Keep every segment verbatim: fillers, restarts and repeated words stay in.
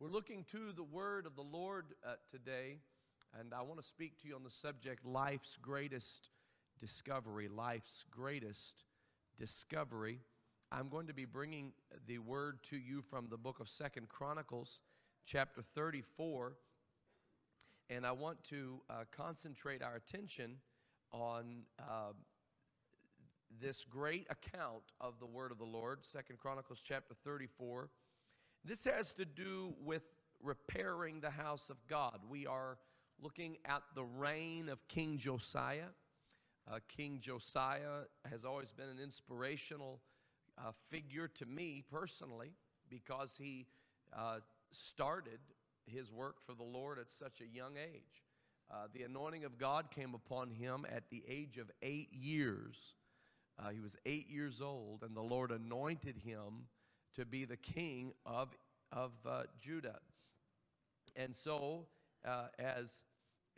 We're looking to the word of the Lord uh, today, and I want to speak to you on the subject, life's greatest discovery, life's greatest discovery. I'm going to be bringing the word to you from the book of Second Chronicles, chapter thirty-four, and I want to uh, concentrate our attention on uh, this great account of the word of the Lord, Second Chronicles, chapter thirty-four. This has to do with repairing the house of God. We are looking at the reign of King Josiah. Uh, King Josiah has always been an inspirational uh, figure to me personally, because he uh, started his work for the Lord at such a young age. Uh, the anointing of God came upon him at the age of eight years. Uh, he was eight years old, and the Lord anointed him to be the king of, of uh, Judah. And so, uh, as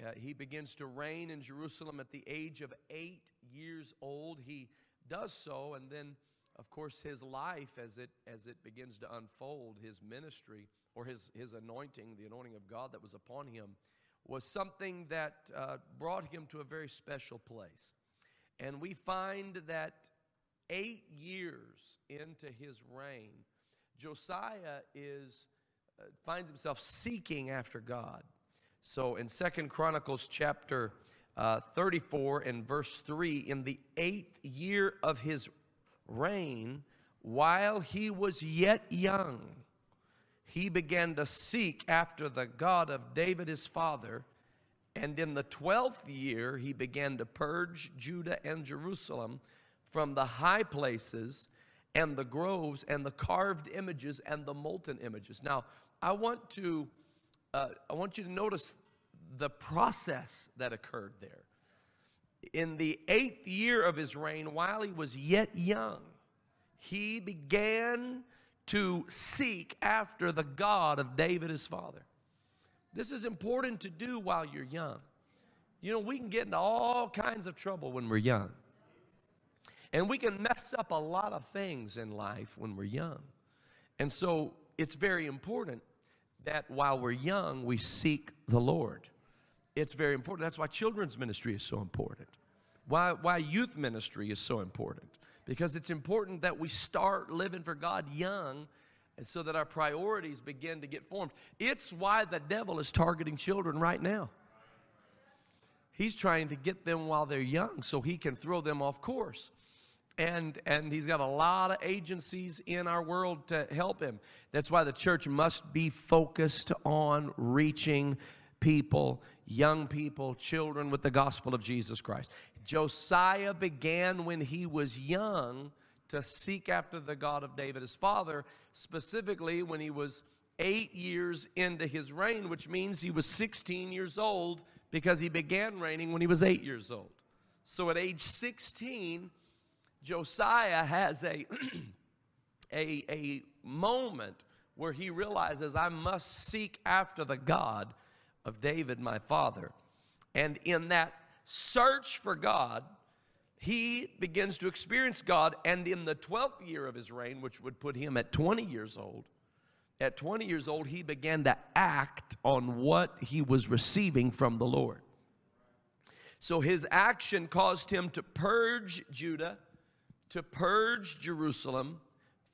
uh, he begins to reign in Jerusalem at the age of eight years old, he does so, and then, of course, his life, as it, as it begins to unfold, his ministry, or his, his anointing, the anointing of God that was upon him, was something that uh, brought him to a very special place. And we find that eight years into his reign, Josiah is, uh, finds himself seeking after God. So in Second Chronicles chapter uh, thirty-four and verse three, in the eighth year of his reign, while he was yet young, he began to seek after the God of David his father. And in the twelfth year, he began to purge Judah and Jerusalem from the high places and the groves and the carved images and the molten images. Now, I want to, uh, I want you to notice the process that occurred there. In the eighth year of his reign, while he was yet young, he began to seek after the God of David his father. This is important to do while you're young. You know, we can get into all kinds of trouble when we're young. And we can mess up a lot of things in life when we're young. And so it's very important that while we're young, we seek the Lord. It's very important. That's why children's ministry is so important. Why, why youth ministry is so important. Because it's important that we start living for God young, and so that our priorities begin to get formed. It's why the devil is targeting children right now. He's trying to get them while they're young so he can throw them off course. And, and he's got a lot of agencies in our world to help him. That's why the church must be focused on reaching people, young people, children with the gospel of Jesus Christ. Josiah began when he was young to seek after the God of David his father, specifically when he was eight years into his reign, which means he was sixteen years old, because he began reigning when he was eight years old. So at age sixteen, Josiah has a, a, a moment where he realizes, I must seek after the God of David, my father. And in that search for God, he begins to experience God. And in the twelfth year of his reign, which would put him at twenty years old, at twenty years old, he began to act on what he was receiving from the Lord. So his action caused him to purge Judah, to purge Jerusalem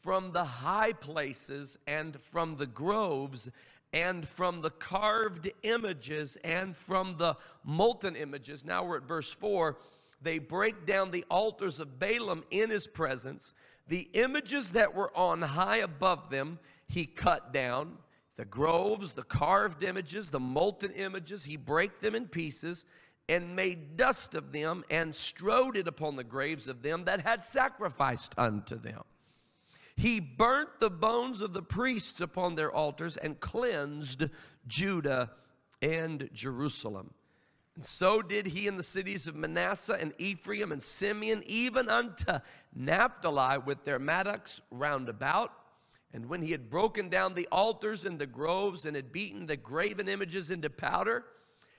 from the high places and from the groves and from the carved images and from the molten images. Now we're at verse four. They break down the altars of Baalim in his presence. The images that were on high above them he cut down. The groves, the carved images, the molten images, he break them in pieces and made dust of them and strode it upon the graves of them that had sacrificed unto them. He burnt the bones of the priests upon their altars and cleansed Judah and Jerusalem. And so did he in the cities of Manasseh and Ephraim and Simeon, even unto Naphtali with their mattocks round about. And when he had broken down the altars and the groves and had beaten the graven images into powder,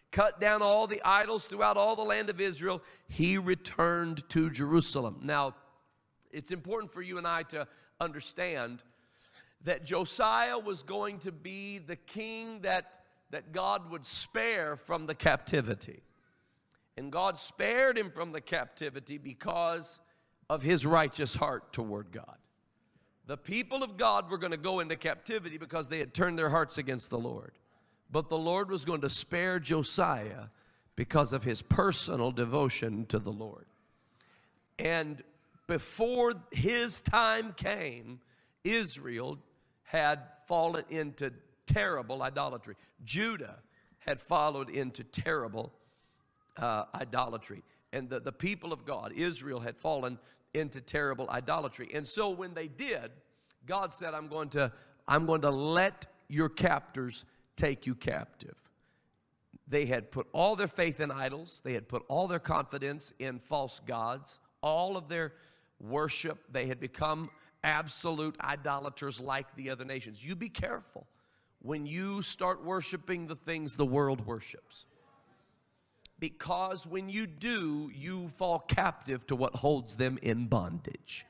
cut down all the idols throughout all the land of Israel, he returned to Jerusalem. Now, it's important for you and I to understand that Josiah was going to be the king that, that God would spare from the captivity. And God spared him from the captivity because of his righteous heart toward God. The people of God were going to go into captivity because they had turned their hearts against the Lord. But the Lord was going to spare Josiah because of his personal devotion to the Lord. And before his time came, Israel had fallen into terrible idolatry. Judah had followed into terrible uh, idolatry. And the, the people of God, Israel, had fallen into terrible idolatry. And so when they did, God said, I'm going to, I'm going to let your captors take you captive. They had put all their faith in idols. They had put all their confidence in false gods. All of their worship, they had become absolute idolaters like the other nations. You be careful when you start worshiping the things the world worships. Because when you do, you fall captive to what holds them in bondage.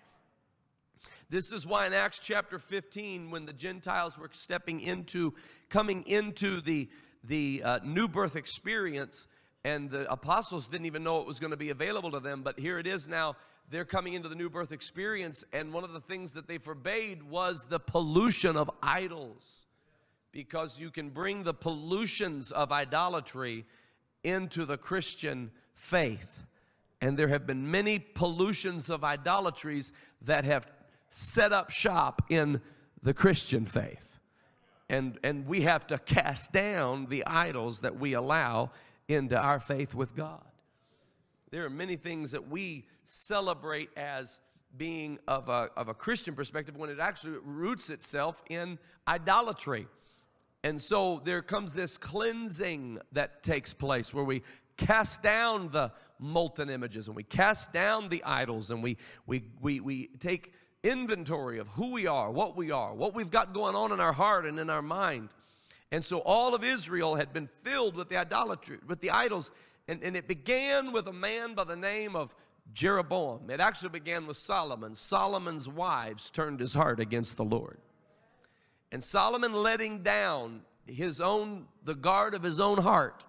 This is why in Acts chapter fifteen, when the Gentiles were stepping into, coming into the, the uh, new birth experience, and the apostles didn't even know it was going to be available to them, but here it is now. They're coming into the new birth experience, and one of the things that they forbade was the pollution of idols, because you can bring the pollutions of idolatry into the Christian faith. And there have been many pollutions of idolatries that have set up shop in the Christian faith. And, and we have to cast down the idols that we allow into our faith with God. There are many things that we celebrate as being of a, of a Christian perspective when it actually roots itself in idolatry. And so there comes this cleansing that takes place where we cast down the molten images and we cast down the idols, and we, we, we, we take inventory of who we are, what we are, what we've got going on in our heart and in our mind. And so all of Israel had been filled with the idolatry, with the idols. And, and it began with a man by the name of Jeroboam. It actually began with Solomon. Solomon's wives turned his heart against the Lord. And Solomon, letting down his own, the guard of his own heart,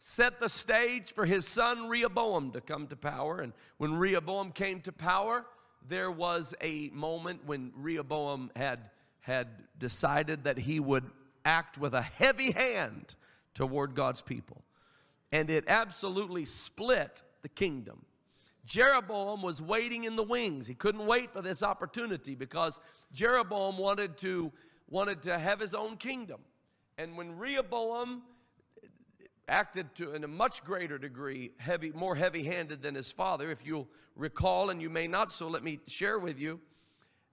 set the stage for his son Rehoboam to come to power. And when Rehoboam came to power, there was a moment when Rehoboam had, had decided that he would act with a heavy hand toward God's people. And it absolutely split the kingdom. Jeroboam was waiting in the wings. He couldn't wait for this opportunity because Jeroboam wanted to, wanted to have his own kingdom. And when Rehoboam acted to, in a much greater degree, heavy, more heavy-handed than his father, if you'll recall, and you may not, so let me share with you,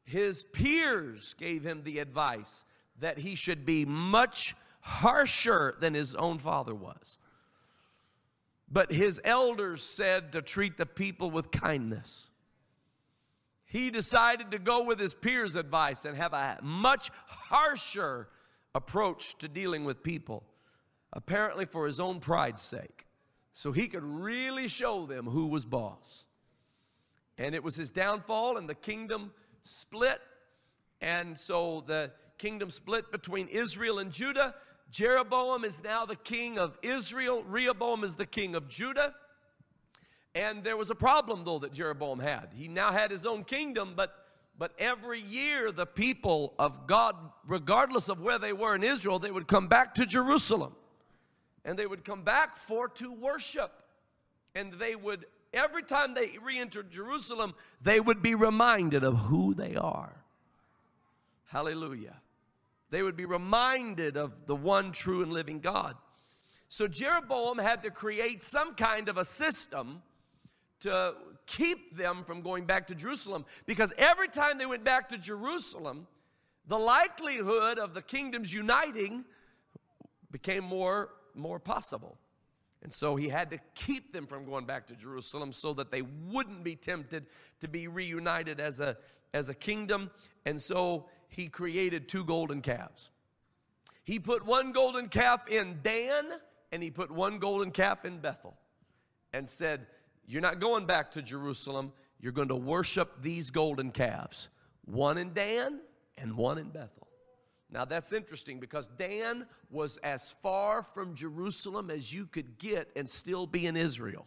his peers gave him the advice that he should be much harsher than his own father was. But his elders said to treat the people with kindness. He decided to go with his peers' advice and have a much harsher approach to dealing with people, apparently for his own pride's sake, so he could really show them who was boss. And it was his downfall, and the kingdom split. And so the kingdom split between Israel and Judah. Jeroboam is now the king of Israel. Rehoboam is the king of Judah. And there was a problem, though, that Jeroboam had. He now had his own kingdom, but, but every year the people of God, regardless of where they were in Israel, they would come back to Jerusalem. And they would come back for to worship. And they would, every time they re-entered Jerusalem, they would be reminded of who they are. Hallelujah. They would be reminded of the one true and living God. So Jeroboam had to create some kind of a system to keep them from going back to Jerusalem, because every time they went back to Jerusalem, the likelihood of the kingdoms uniting became more, more possible. And so he had to keep them from going back to Jerusalem so that they wouldn't be tempted to be reunited as a, as a kingdom. And so he created two golden calves. He put one golden calf in Dan, and he put one golden calf in Bethel, and said, you're not going back to Jerusalem. You're going to worship these golden calves. One in Dan, and one in Bethel. Now that's interesting because Dan was as far from Jerusalem as you could get and still be in Israel.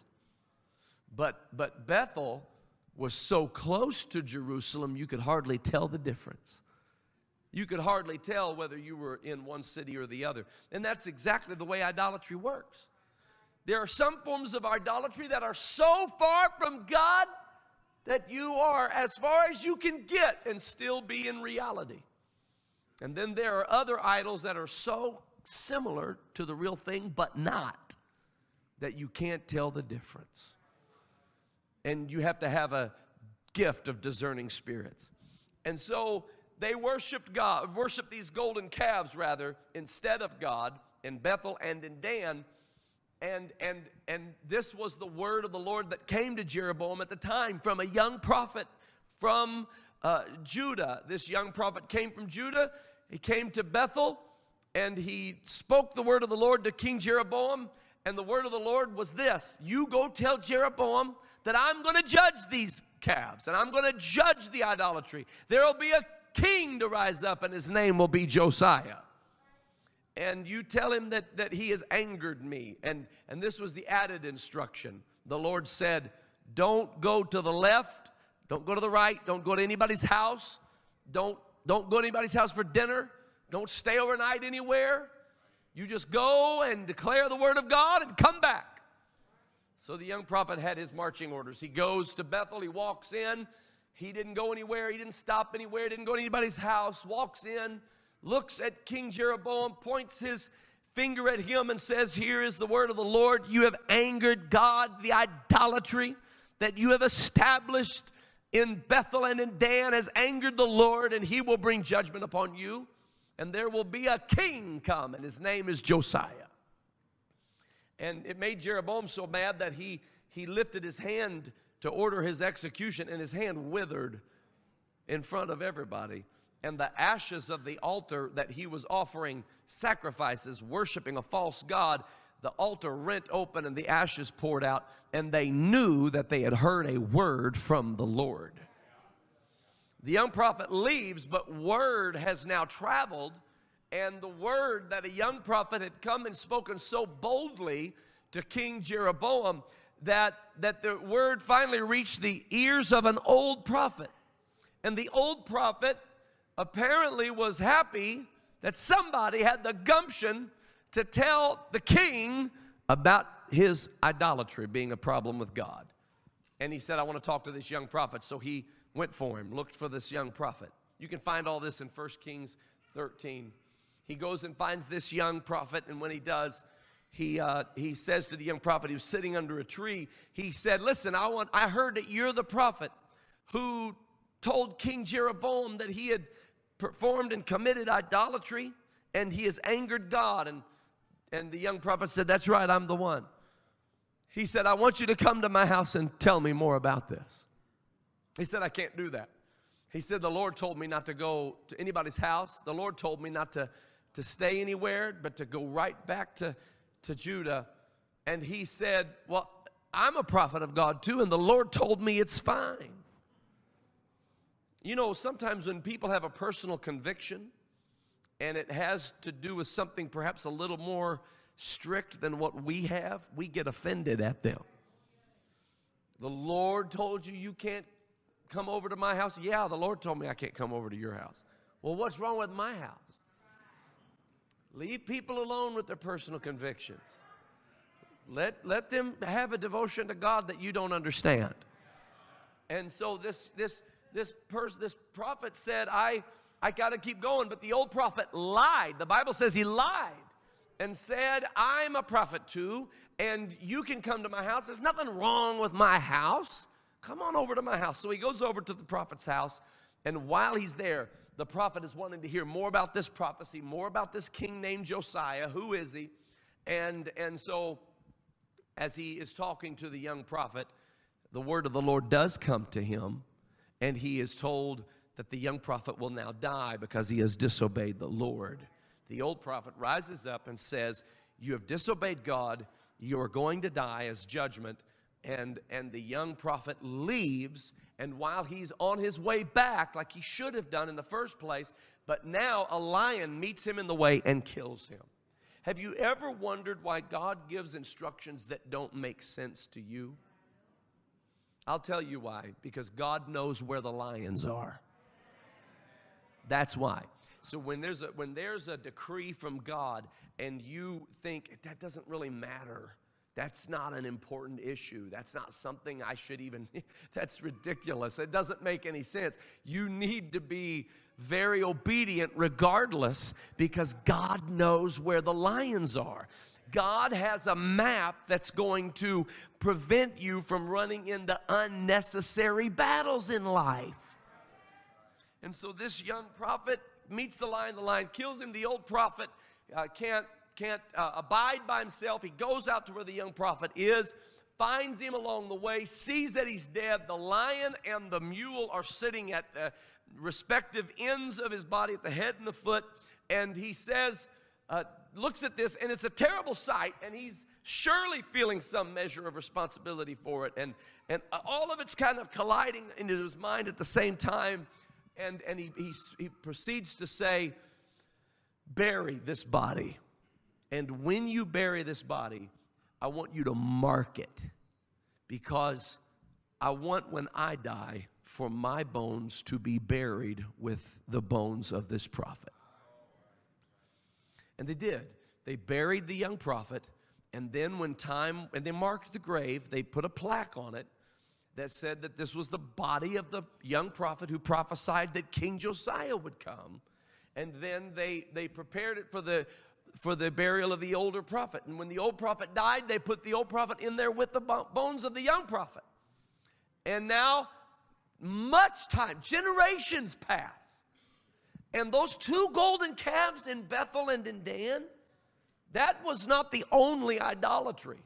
But, but Bethel was so close to Jerusalem you could hardly tell the difference. You could hardly tell whether you were in one city or the other. And that's exactly the way idolatry works. There are some forms of idolatry that are so far from God that you are as far as you can get and still be in reality. And then there are other idols that are so similar to the real thing but not, that you can't tell the difference. And you have to have a gift of discerning spirits. And so they worshiped God, worshiped these golden calves rather, instead of God in Bethel and in Dan. And, and, and this was the word of the Lord that came to Jeroboam at the time from a young prophet from uh, Judah. This young prophet came from Judah. He came to Bethel and he spoke the word of the Lord to King Jeroboam. And the word of the Lord was this: you go tell Jeroboam that I'm going to judge these calves and I'm going to judge the idolatry. There will be a king to rise up and his name will be Josiah. And you tell him that, that he has angered me. And, and this was the added instruction. The Lord said, don't go to the left. Don't go to the right. Don't go to anybody's house. Don't, don't go to anybody's house for dinner. Don't stay overnight anywhere. You just go and declare the word of God and come back. So the young prophet had his marching orders. He goes to Bethel. He walks in. He didn't go anywhere. He didn't stop anywhere. Didn't go to anybody's house. Walks in, looks at King Jeroboam, points his finger at him and says, here is the word of the Lord. You have angered God, the idolatry that you have established in Bethel and in Dan has angered the Lord, and he will bring judgment upon you. And there will be a king come, and his name is Josiah. And it made Jeroboam so mad that he, he lifted his hand to order his execution, and his hand withered in front of everybody. And the ashes of the altar that he was offering sacrifices, worshiping a false god, the altar rent open and the ashes poured out, and they knew that they had heard a word from the Lord. The young prophet leaves, but word has now traveled, and the word that a young prophet had come and spoken so boldly to King Jeroboam That, that the word finally reached the ears of an old prophet. And the old prophet apparently was happy that somebody had the gumption to tell the king about his idolatry being a problem with God. And he said, I want to talk to this young prophet. So he went for him, looked for this young prophet. You can find all this in First Kings thirteen. He goes and finds this young prophet, and when he does, He, uh, he says to the young prophet who's sitting under a tree, he said, listen, I, want, I heard that you're the prophet who told King Jeroboam that he had performed and committed idolatry and he has angered God. And, and the young prophet said, that's right, I'm the one. He said, I want you to come to my house and tell me more about this. He said, I can't do that. He said, the Lord told me not to go to anybody's house. The Lord told me not to, to stay anywhere, but to go right back to to Judah. And he said, well, I'm a prophet of God too, and the Lord told me it's fine. You know, sometimes when people have a personal conviction and it has to do with something perhaps a little more strict than what we have, we get offended at them. The Lord told you you can't come over to my house? Yeah, the Lord told me I can't come over to your house. Well, what's wrong with my house? Leave people alone with their personal convictions. Let, let them have a devotion to God that you don't understand. And so this, this, this, person, this prophet said, I, I got to keep going. But the old prophet lied. The Bible says he lied and said, I'm a prophet too, and you can come to my house. There's nothing wrong with my house. Come on over to my house. So he goes over to the prophet's house, and while he's there, the prophet is wanting to hear more about this prophecy, more about this king named Josiah. Who is he? And, and so as he is talking to the young prophet, the word of the Lord does come to him, and he is told that the young prophet will now die because he has disobeyed the Lord. The old prophet rises up and says, you have disobeyed God. You are going to die as judgment. and, and the young prophet leaves. And while he's on his way back, like he should have done in the first place, but now a lion meets him in the way and kills him. Have you ever wondered why God gives instructions that don't make sense to you? I'll tell you why. Because God knows where the lions are. That's why. So when there's a, when there's a decree from God and you think, that doesn't really matter, that's not an important issue, that's not something I should even, that's ridiculous, it doesn't make any sense. You need to be very obedient regardless, because God knows where the lions are. God has a map that's going to prevent you from running into unnecessary battles in life. And so this young prophet meets the lion, the lion kills him. The old prophet uh, can't, can't uh, abide by himself. He goes out to where the young prophet is, finds him along the way, sees that he's dead. The lion and the mule are sitting at the respective ends of his body, at the head and the foot. And he says, uh, looks at this, and it's a terrible sight, and he's surely feeling some measure of responsibility for it. And, and all of it's kind of colliding into his mind at the same time. And, and he, he, he proceeds to say, bury this body. And when you bury this body, I want you to mark it. Because I want, when I die, for my bones to be buried with the bones of this prophet. And they did. They buried the young prophet. And then when time, and they marked the grave, they put a plaque on it that said that this was the body of the young prophet who prophesied that King Josiah would come. And then they, they prepared it for the, for the burial of the older prophet. And when the old prophet died, they put the old prophet in there with the bones of the young prophet. And now much time, generations pass. And those two golden calves in Bethel and in Dan, that was not the only idolatry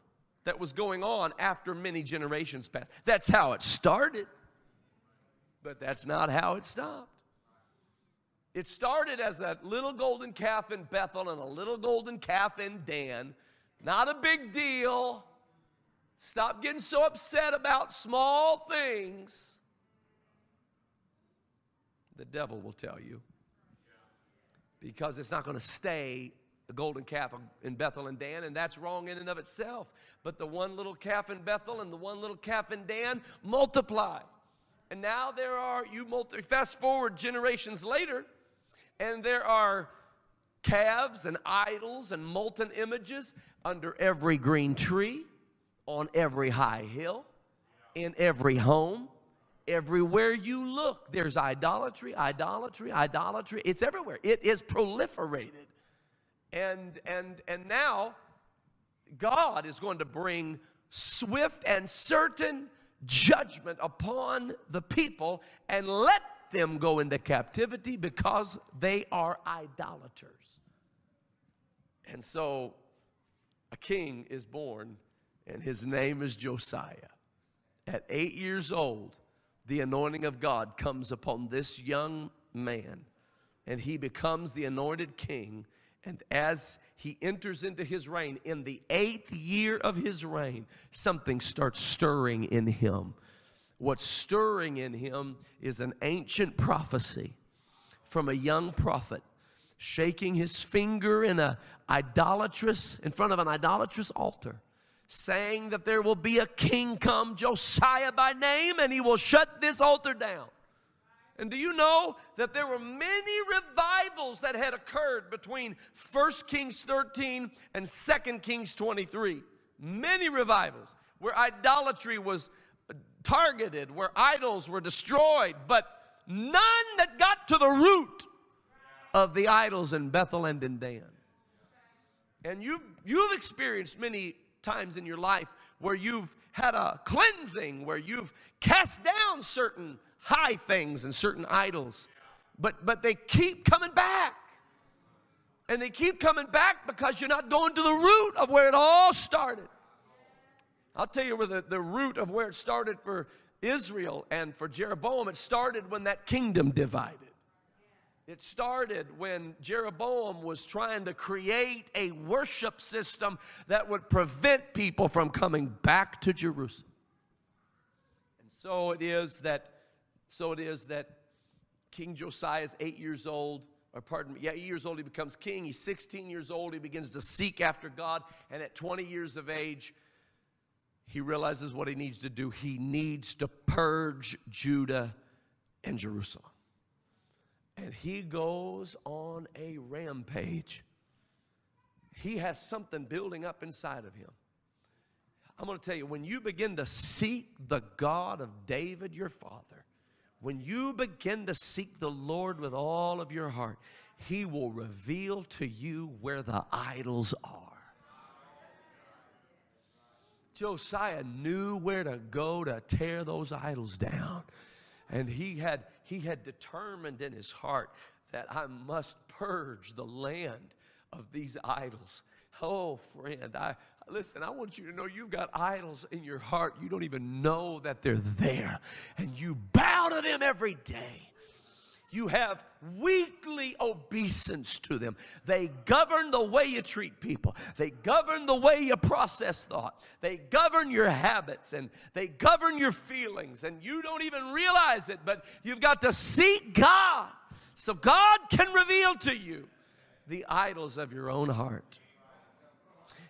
that was going on after many generations passed. That's how it started, but that's not how it stopped. It started as a little golden calf in Bethel and a little golden calf in Dan. Not a big deal. Stop getting so upset about small things. The devil will tell you, because it's not going to stay a golden calf in Bethel and Dan, and that's wrong in and of itself. But the one little calf in Bethel and the one little calf in Dan multiply. And now there are, you multi, fast forward generations later, and there are calves and idols and molten images under every green tree, on every high hill, in every home. Everywhere you look, there's idolatry, idolatry, idolatry. It's everywhere. It is proliferated. And, and, and now God is going to bring swift and certain judgment upon the people and let them go into captivity because they are idolaters. And so a king is born, and his name is Josiah. At eight years old, the anointing of God comes upon this young man, and he becomes the anointed king. And as he enters into his reign, in the eighth year of his reign, something starts stirring in him. What's stirring in him is an ancient prophecy from a young prophet shaking his finger in a idolatrous, in front of an idolatrous altar, saying that there will be a king come, Josiah by name, and he will shut this altar down. And do you know that there were many revivals that had occurred between First Kings thirteen and Second Kings twenty-three? Many revivals where idolatry was targeted, where idols were destroyed, but none that got to the root of the idols in Bethel and in Dan. And you've, you've experienced many times in your life where you've had a cleansing, where you've cast down certain high things and certain idols, but but they keep coming back, and they keep coming back because you're not going to the root of where it all started. I'll tell you where the, the root of where it started for Israel and for Jeroboam. It started when that kingdom divided. It started when Jeroboam was trying to create a worship system that would prevent people from coming back to Jerusalem. So it is that, so it is that King Josiah is eight years old, or pardon me, yeah, eight years old he becomes king. He's sixteen years old. He begins to seek after God. And at twenty years of age, he realizes what he needs to do. He needs to purge Judah and Jerusalem. And he goes on a rampage. He has something building up inside of him. I'm going to tell you, when you begin to seek the God of David, your father, when you begin to seek the Lord with all of your heart, he will reveal to you where the idols are. Josiah knew where to go to tear those idols down. And he had, he had determined in his heart that I must purge the land of these idols. Oh, friend, I listen, I want you to know you've got idols in your heart. You don't even know that they're there. And you bow to them every day. You have weekly obeisance to them. They govern the way you treat people. They govern the way you process thought. They govern your habits, and they govern your feelings. And you don't even realize it, but you've got to seek God so God can reveal to you the idols of your own heart.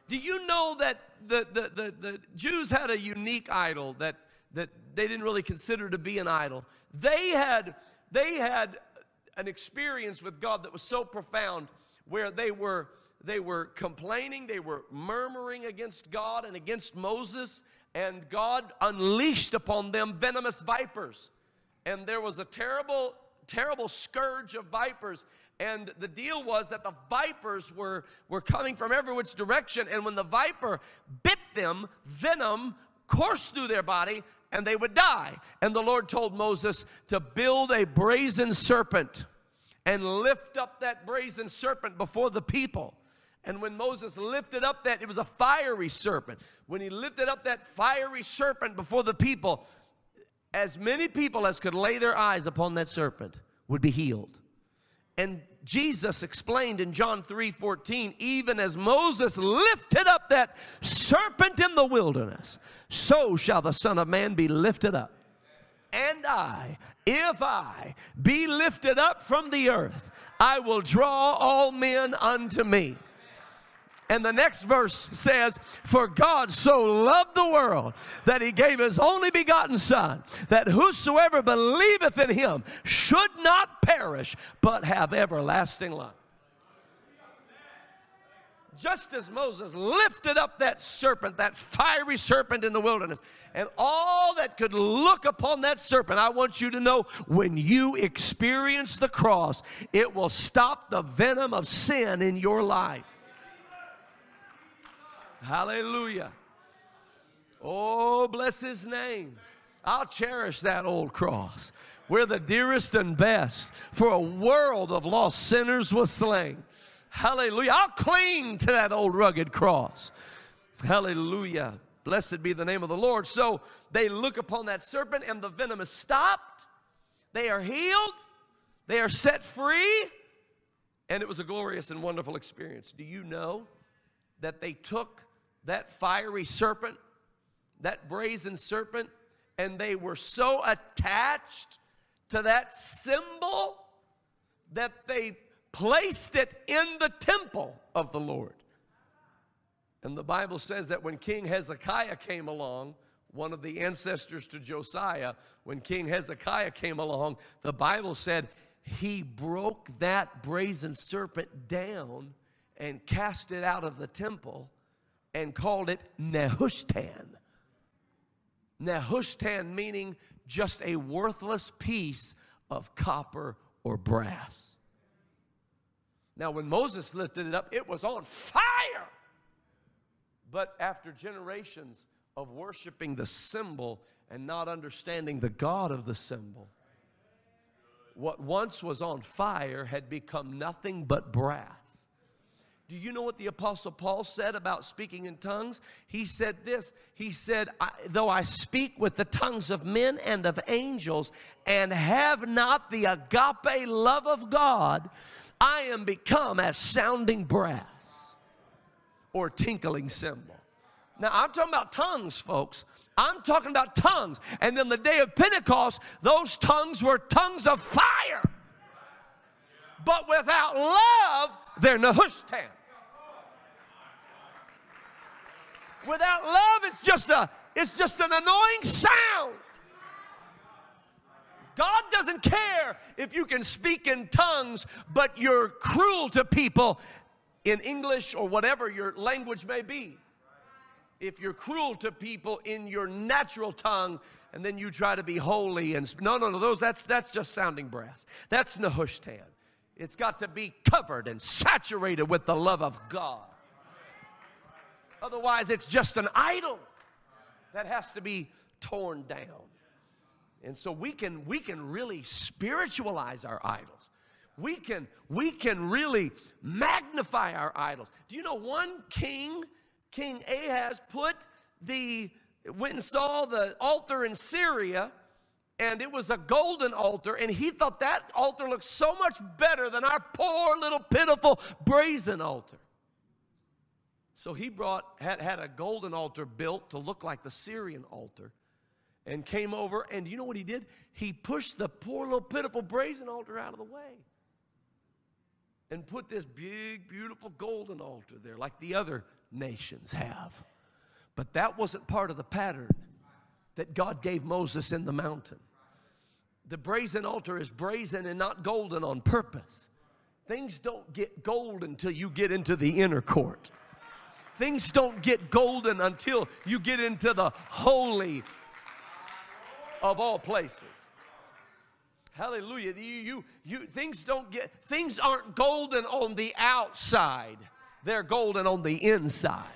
Do you know that the, the, the, the Jews had a unique idol that, that they didn't really consider to be an idol? They had... They had an experience with God that was so profound where they were, they were complaining, they were murmuring against God and against Moses, and God unleashed upon them venomous vipers. And there was a terrible, terrible scourge of vipers. And the deal was that the vipers were, were coming from every which direction, and when the viper bit them, venom coursed through their body, and they would die. And the Lord told Moses to build a brazen serpent and lift up that brazen serpent before the people. And when Moses lifted up that, it was a fiery serpent. When he lifted up that fiery serpent before the people, as many people as could lay their eyes upon that serpent would be healed. And Jesus explained in John three fourteen, even as Moses lifted up that serpent in the wilderness, so shall the Son of Man be lifted up. And I, if I be lifted up from the earth, I will draw all men unto me. And the next verse says, for God so loved the world that he gave his only begotten Son, that whosoever believeth in him should not perish, but have everlasting life. Just as Moses lifted up that serpent, that fiery serpent in the wilderness, and all that could look upon that serpent, I want you to know, when you experience the cross, it will stop the venom of sin in your life. Hallelujah. Oh, bless his name. I'll cherish that old cross where the dearest and best for a world of lost sinners was slain. Hallelujah. I'll cling to that old rugged cross. Hallelujah. Blessed be the name of the Lord. So they look upon that serpent and the venom is stopped. They are healed. They are set free. And it was a glorious and wonderful experience. Do you know that they took that fiery serpent, that brazen serpent, and they were so attached to that symbol that they placed it in the temple of the Lord? And the Bible says that when King Hezekiah came along, one of the ancestors to Josiah, when King Hezekiah came along, the Bible said he broke that brazen serpent down and cast it out of the temple and called it Nehushtan. Nehushtan meaning just a worthless piece of copper or brass. Now when Moses lifted it up, it was on fire. But after generations of worshiping the symbol and not understanding the God of the symbol, what once was on fire had become nothing but brass. Do you know what the Apostle Paul said about speaking in tongues? He said this. He said, I, though I speak with the tongues of men and of angels and have not the agape love of God, I am become as sounding brass or tinkling cymbal. Now, I'm talking about tongues, folks. I'm talking about tongues. And then the day of Pentecost, those tongues were tongues of fire. But without love, they're Nehushtan. Without love, it's just, a, it's just an annoying sound. God doesn't care if you can speak in tongues, but you're cruel to people in English or whatever your language may be. If you're cruel to people in your natural tongue, and then you try to be holy and no, no, no, those that's that's just sounding brass. That's Nehushtan. It's got to be covered and saturated with the love of God. Otherwise, it's just an idol that has to be torn down. And so we can we can really spiritualize our idols. We can we can really magnify our idols. Do you know one king? King Ahaz put the, went and saw the altar in Syria, and it was a golden altar, and he thought that altar looked so much better than our poor little pitiful brazen altar. So he brought, had, had a golden altar built to look like the Syrian altar, and came over, and you know what he did? He pushed the poor little pitiful brazen altar out of the way and put this big, beautiful golden altar there like the other nations have. But that wasn't part of the pattern that God gave Moses in the mountain. The brazen altar is brazen and not golden on purpose. Things don't get gold until you get into the inner court. Things don't get golden until you get into the holy of all places. Hallelujah. You, you, you, things don't get, things aren't golden on the outside. They're golden on the inside.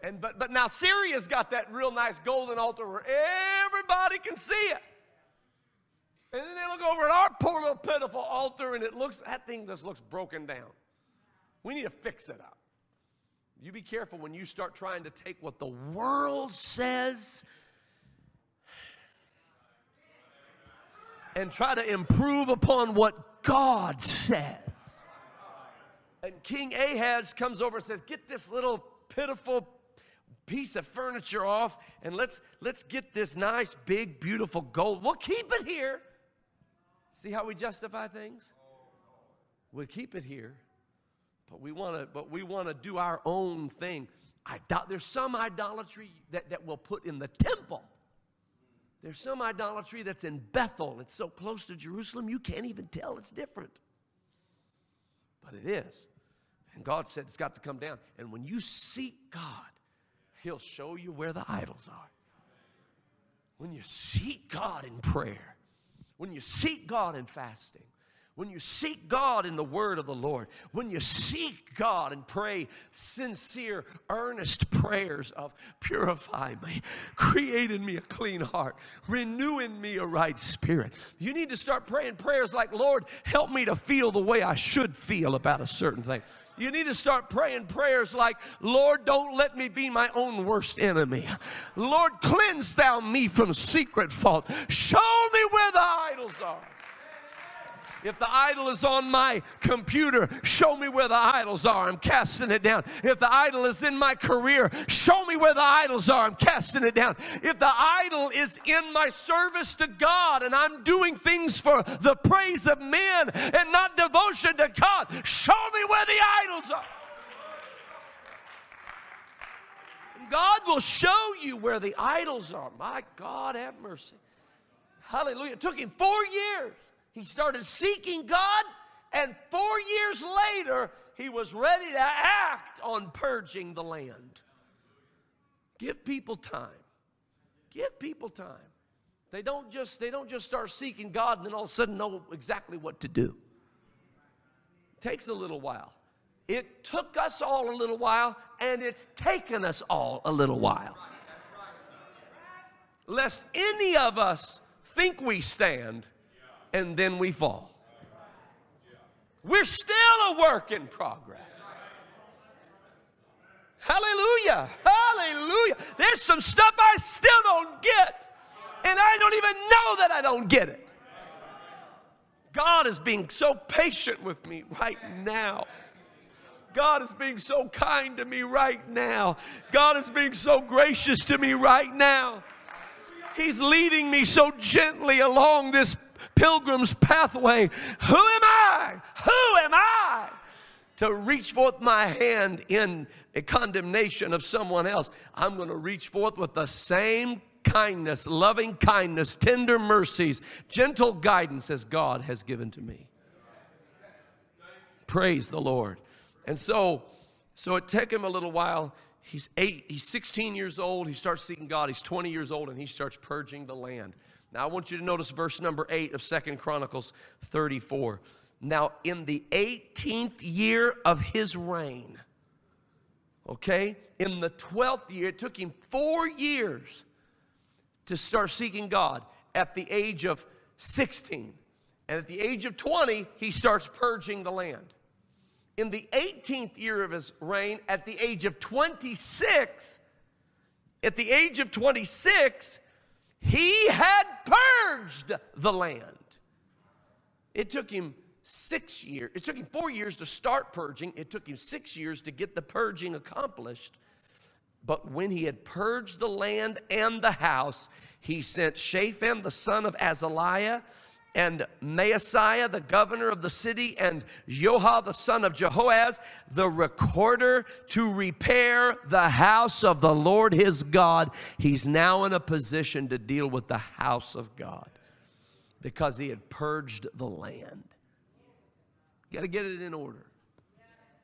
And but but now Syria's got that real nice golden altar where everybody can see it. And then they look over at our poor little pitiful altar, and it looks, that thing just looks broken down. We need to fix it up. You be careful when you start trying to take what the world says and try to improve upon what God says. And King Ahaz comes over and says, get this little pitiful piece of furniture off, and let's, let's get this nice, big, beautiful gold. We'll keep it here. See how we justify things? We'll keep it here, but we want to, but we want to do our own thing. I doubt there's some idolatry that, that we'll put in the temple. There's some idolatry that's in Bethel. It's so close to Jerusalem, you can't even tell it's different. But it is. And God said it's got to come down. And when you seek God, he'll show you where the idols are. When you seek God in prayer, when you seek God in fasting, when you seek God in the word of the Lord, when you seek God and pray sincere, earnest prayers of purify me, create in me a clean heart, renew in me a right spirit. You need to start praying prayers like, Lord, help me to feel the way I should feel about a certain thing. You need to start praying prayers like, Lord, don't let me be my own worst enemy. Lord, cleanse thou me from secret fault. Show me where the idols are. If the idol is on my computer, show me where the idols are. I'm casting it down. If the idol is in my career, show me where the idols are. I'm casting it down. If the idol is in my service to God and I'm doing things for the praise of men and not devotion to God, show me where the idols are. And God will show you where the idols are. My God, have mercy. Hallelujah. It took him four years. He started seeking God, and four years later, he was ready to act on purging the land. Give people time. Give people time. They don't just, they don't just start seeking God and then all of a sudden know exactly what to do. It takes a little while. It took us all a little while, and it's taken us all a little while. Lest any of us think we stand, and then we fall. We're still a work in progress. Hallelujah. Hallelujah. There's some stuff I still don't get. And I don't even know that I don't get it. God is being so patient with me right now. God is being so kind to me right now. God is being so gracious to me right now. He's leading me so gently along this pilgrim's pathway. Who am I? Who am I to reach forth my hand in a condemnation of someone else? I'm going to reach forth with the same kindness, loving kindness, tender mercies, gentle guidance as God has given to me. Praise the Lord. And so, so it took him a little while. He's eight, he's sixteen years old. He starts seeking God. He's twenty years old, and he starts purging the land. Now, I want you to notice verse number eight of Second Chronicles thirty-four. Now, in the eighteenth year of his reign, okay, in the twelfth year, it took him four years to start seeking God at the age of sixteen. And at the age of twenty, he starts purging the land. In the eighteenth year of his reign, at the age of twenty-six, at the age of twenty-six, he had purged the land. It took him six years. It took him four years to start purging. It took him six years to get the purging accomplished. But when he had purged the land and the house, he sent Shaphan, the son of Azaliah, and Maaseiah, the governor of the city, and Jehoha, the son of Jehoaz, the recorder, to repair the house of the Lord his God. He's now in a position to deal with the house of God because he had purged the land. You got to get it in order.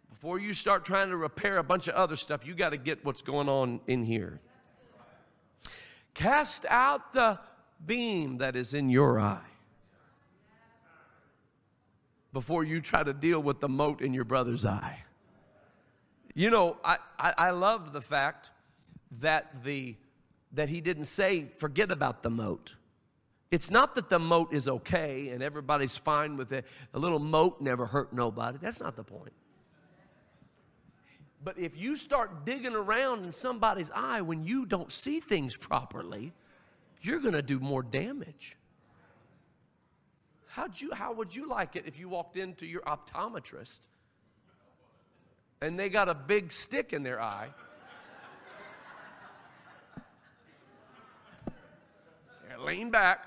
Before you start trying to repair a bunch of other stuff, you got to get what's going on in here. Cast out the beam that is in your eye before you try to deal with the mote in your brother's eye. You know, I, I, I love the fact that, the, that he didn't say, forget about the mote. It's not that the mote is okay and everybody's fine with it. A little mote never hurt nobody. That's not the point. But if you start digging around in somebody's eye when you don't see things properly, you're going to do more damage. How'd you, how would you like it if you walked into your optometrist and they got a big stick in their eye? Yeah, lean back.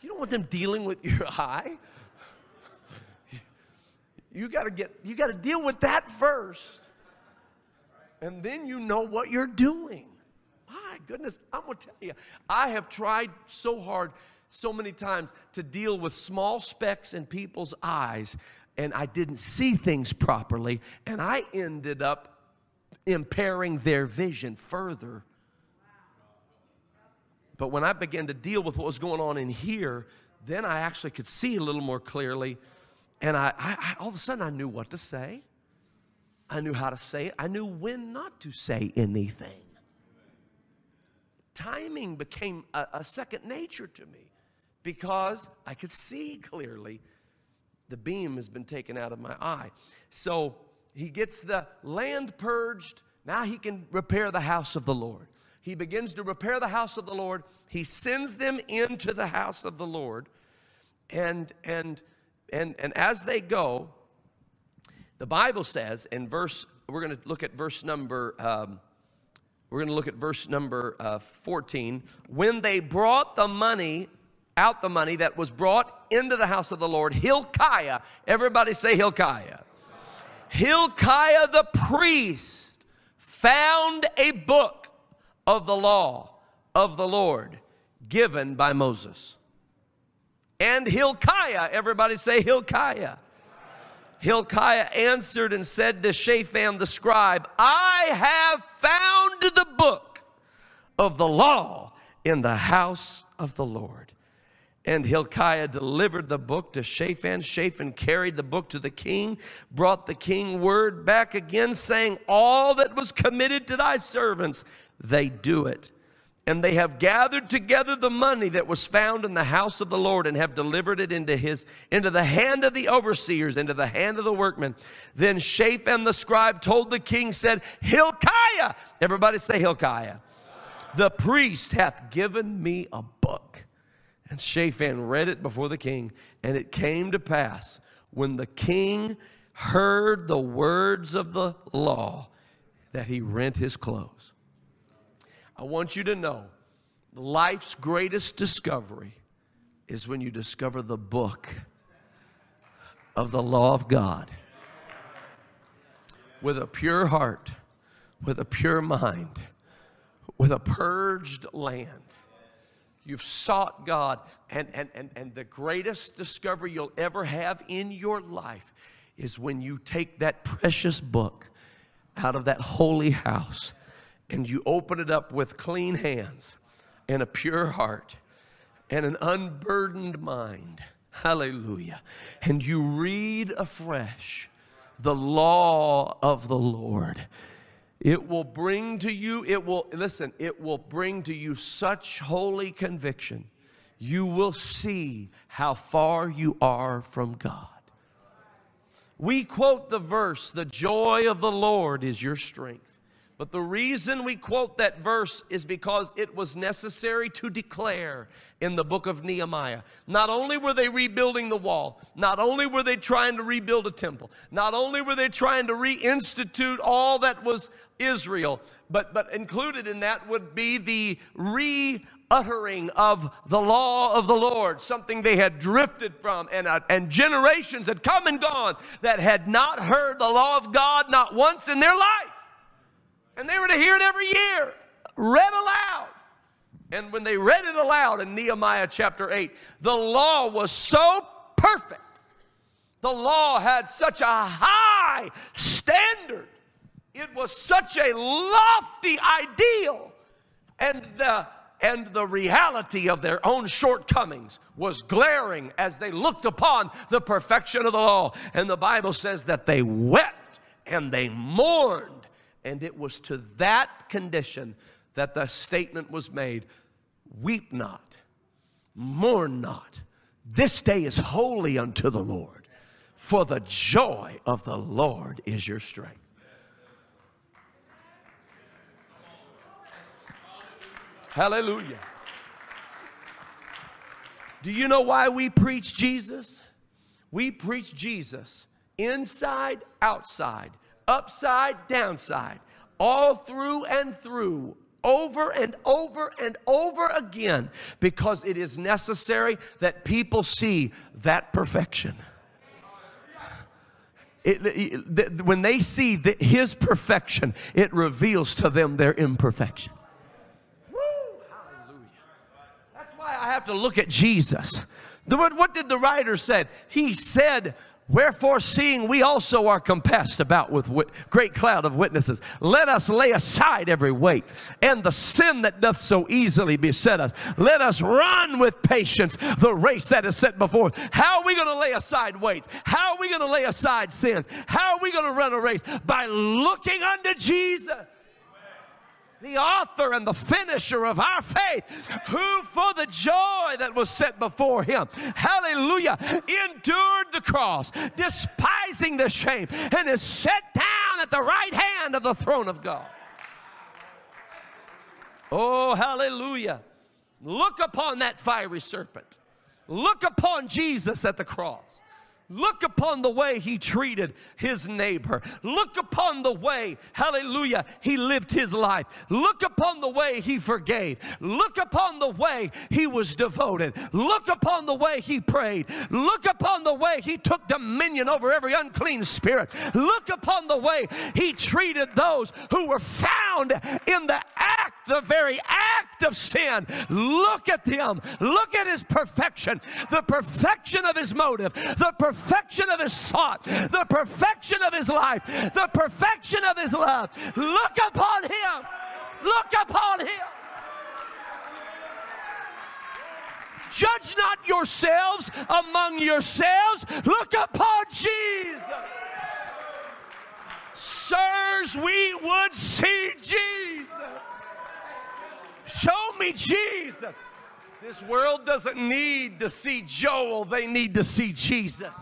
You don't want them dealing with your eye. You got to get, you got to deal with that first. And then you know what you're doing. My goodness, I'm going to tell you, I have tried so hard so many times to deal with small specks in people's eyes, and I didn't see things properly, and I ended up impairing their vision further. But when I began to deal with what was going on in here, then I actually could see a little more clearly, and I, I, I all of a sudden I knew what to say. I knew how to say it. I knew when not to say anything. Timing became a, a second nature to me, because I could see clearly. The beam has been taken out of my eye. So he gets the land purged. Now he can repair the house of the Lord. He begins to repair the house of the Lord. He sends them into the house of the Lord. And, and, and, and as they go, the Bible says in verse, we're going to look at verse number um, We're going to look at verse number uh, fourteen. When they brought the money, out the money that was brought into the house of the Lord, Hilkiah, everybody say Hilkiah. Hilkiah the priest found a book of the law of the Lord given by Moses. And Hilkiah, everybody say Hilkiah. Hilkiah answered and said to Shaphan the scribe, I have found the book of the law in the house of the Lord. And Hilkiah delivered the book to Shaphan. Shaphan carried the book to the king, brought the king word back again, saying, all that was committed to thy servants, they do it. And they have gathered together the money that was found in the house of the Lord, and have delivered it into his, into the hand of the overseers, into the hand of the workmen. Then Shaphan the scribe told the king, said, Hilkiah, everybody say Hilkiah, the priest hath given me a book. And Shaphan read it before the king, and it came to pass when the king heard the words of the law, that he rent his clothes. I want you to know, life's greatest discovery is when you discover the book of the law of God. With a pure heart, with a pure mind, with a purged land, you've sought God, and, and, and, and the greatest discovery you'll ever have in your life is when you take that precious book out of that holy house and you open it up with clean hands and a pure heart and an unburdened mind. Hallelujah. And you read afresh the law of the Lord. It will bring to you, it will, listen, it will bring to you such holy conviction. You will see how far you are from God. We quote the verse, the joy of the Lord is your strength. But the reason we quote that verse is because it was necessary to declare in the book of Nehemiah. Not only were they rebuilding the wall, not only were they trying to rebuild a temple, not only were they trying to reinstitute all that was Israel, but, but included in that would be the re-uttering of the law of the Lord, something they had drifted from, and, uh, and generations had come and gone that had not heard the law of God not once in their life. And they were to hear it every year, read aloud. And when they read it aloud in Nehemiah chapter eight, the law was so perfect. The law had such a high standard. It was such a lofty ideal. And the, and the reality of their own shortcomings was glaring as they looked upon the perfection of the law. And the Bible says that they wept and they mourned. And it was to that condition that the statement was made, weep not, mourn not. This day is holy unto the Lord, for the joy of the Lord is your strength. Hallelujah. Do you know why we preach Jesus? We preach Jesus inside, outside, upside, downside, all through and through, over and over and over again, because it is necessary that people see that perfection. It, it, when they see the, his perfection, it reveals to them their imperfection. Woo! Hallelujah. That's why I have to look at Jesus. The, what did the writer say? He said, wherefore, seeing we also are compassed about with great cloud of witnesses, let us lay aside every weight and the sin that doth so easily beset us. Let us run with patience the race that is set before us. How are we going to lay aside weights? How are we going to lay aside sins? How are we going to run a race? By looking unto Jesus, the author and the finisher of our faith, who for the joy that was set before him, hallelujah, endured the cross, despising the shame, and is set down at the right hand of the throne of God. Oh, hallelujah. Look upon that fiery serpent. Look upon Jesus at the cross. Look upon the way he treated his neighbor. Look upon the way, hallelujah, he lived his life. Look upon the way he forgave. Look upon the way he was devoted. Look upon the way he prayed. Look upon the way he took dominion over every unclean spirit. Look upon the way he treated those who were found in the act, the very act of sin. Look at them. Look at his perfection, the perfection of his motive, the perfection perfection of his thought, the perfection of his life, the perfection of his love. Look upon him. Look upon him. Judge not yourselves among yourselves. Look upon Jesus. Sirs, we would see Jesus. Show me Jesus. This world doesn't need to see Joel. They need to see Jesus.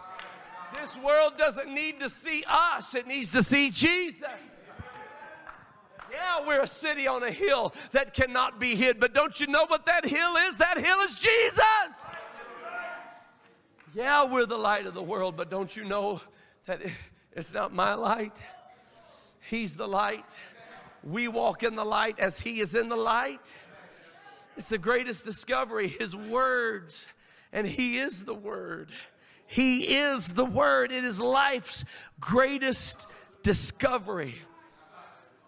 This world doesn't need to see us. It needs to see Jesus. Yeah, we're a city on a hill that cannot be hid. But don't you know what that hill is? That hill is Jesus. Yeah, we're the light of the world. But don't you know that It's not my light. He's the light. We walk in the light as He is in the light. It's the greatest discovery, His words, and He is the Word. He is the Word. It is life's greatest discovery.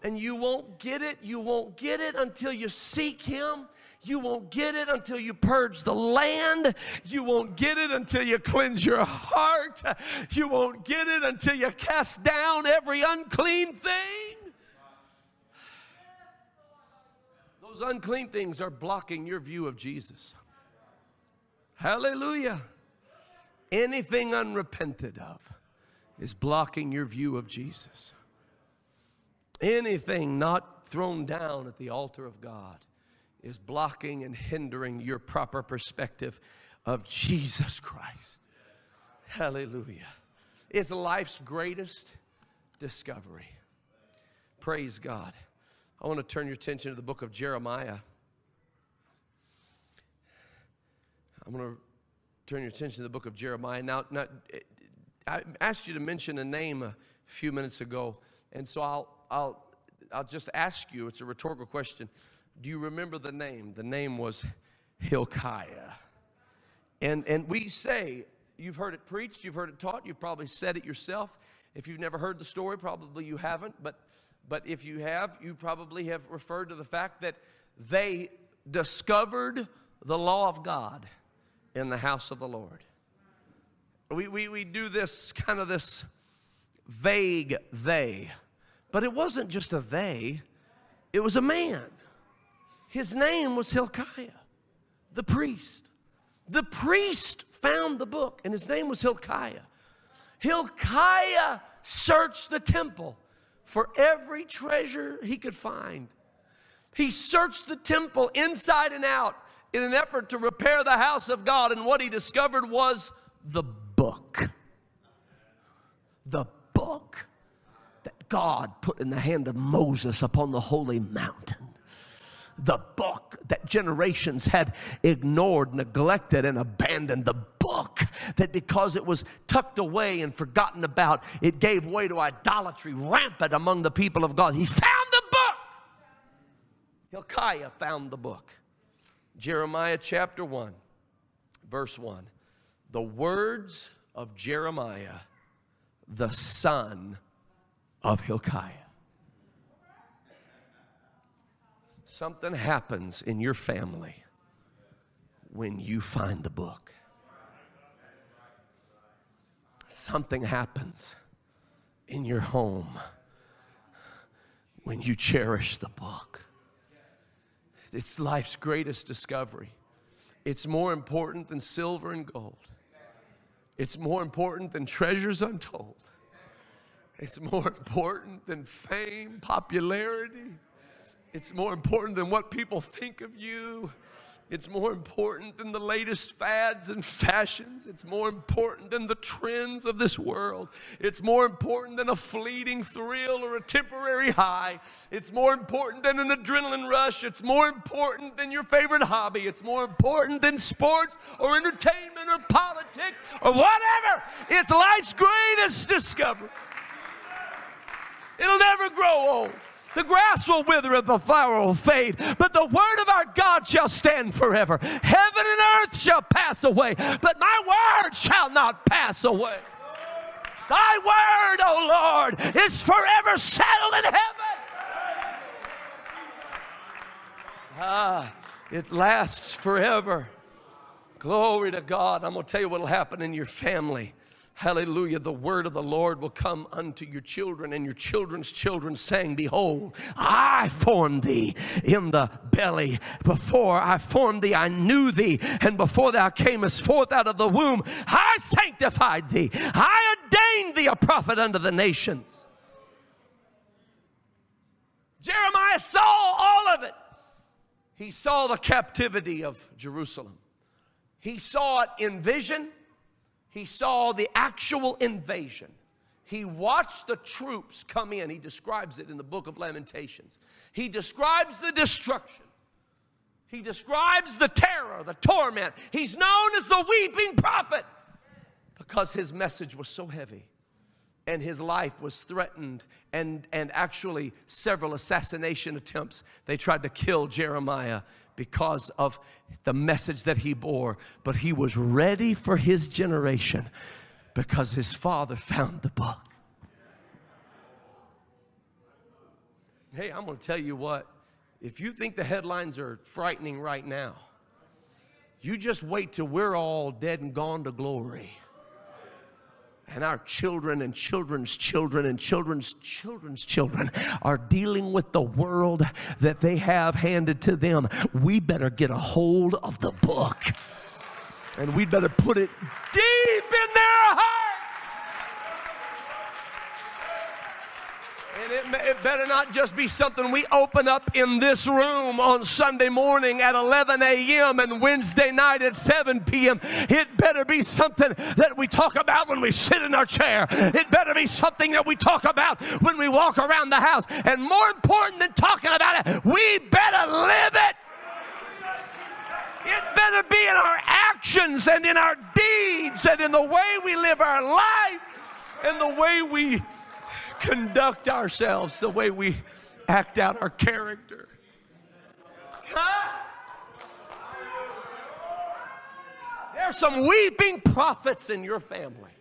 And you won't get it. You won't get it until you seek Him. You won't get it until you purge the land. You won't get it until you cleanse your heart. You won't get it until you cast down every unclean thing. Those unclean things are blocking your view of Jesus. Hallelujah. Anything unrepented of is blocking your view of Jesus. Anything not thrown down at the altar of God is blocking and hindering your proper perspective of Jesus Christ. Hallelujah. It's life's greatest discovery. Praise God. I want to turn your attention to the book of Jeremiah. I'm going to turn your attention to the book of Jeremiah. Now, now I asked you to mention a name a few minutes ago, and so I'll I'll, I'll just ask you, it's a rhetorical question. Do you remember the name? The name was Hilkiah. And, and we say, you've heard it preached, you've heard it taught, you've probably said it yourself. If you've never heard the story, probably you haven't. But, but if you have, you probably have referred to the fact that they discovered the law of God in the house of the Lord. We, we, we do this kind of this vague they. But it wasn't just a they, it was a man. His name was Hilkiah, the priest. The priest found the book, and his name was Hilkiah. Hilkiah searched the temple for every treasure he could find. He searched the temple inside and out in an effort to repair the house of God, and what he discovered was the book. The book that God put in the hand of Moses upon the holy mountain. The book that generations had ignored, neglected, and abandoned. The book that because it was tucked away and forgotten about, it gave way to idolatry rampant among the people of God. He found the book. Hilkiah found the book. Jeremiah chapter one, verse one. The words of Jeremiah, the son of Hilkiah. Something happens in your family when you find the book. Something happens in your home when you cherish the book. It's life's greatest discovery. It's more important than silver and gold. It's more important than treasures untold. It's more important than fame, popularity. It's more important than what people think of you. It's more important than the latest fads and fashions. It's more important than the trends of this world. It's more important than a fleeting thrill or a temporary high. It's more important than an adrenaline rush. It's more important than your favorite hobby. It's more important than sports or entertainment or politics or whatever. It's life's greatest discovery. It'll never grow old. The grass will wither and the flower will fade, but the word of our God shall stand forever. Heaven and earth shall pass away, but my word shall not pass away. Thy word, O Lord, is forever settled in heaven. Ah, it lasts forever. Glory to God. I'm going to tell you what will happen in your family. Hallelujah, the word of the Lord will come unto your children and your children's children, saying, behold, I formed thee in the belly. Before I formed thee, I knew thee. And before thou camest forth out of the womb, I sanctified thee. I ordained thee a prophet unto the nations. Jeremiah saw all of it. He saw the captivity of Jerusalem. He saw it in vision. He saw the actual invasion. He watched the troops come in. He describes it in the book of Lamentations. He describes the destruction. He describes the terror, the torment. He's known as the weeping prophet because his message was so heavy and his life was threatened, and, and actually several assassination attempts. They tried to kill Jeremiah because of the message that he bore. But he was ready for his generation because his father found the book. Hey, I'm going to tell you what. If you think the headlines are frightening right now, you just wait till we're all dead and gone to glory. And our children and children's children and children's children's children are dealing with the world that they have handed to them. We better get a hold of the book. And we better put it deep in their heart. And it, may, it better not just be something we open up in this room on Sunday morning at eleven a m and Wednesday night at seven p m It better be something that we talk about when we sit in our chair. It better be something that we talk about when we walk around the house. And more important than talking about it, we better live it. It better be in our actions and in our deeds and in the way we live our life and the way we conduct ourselves, the way we act out our character. Huh? There's some weeping prophets in your family.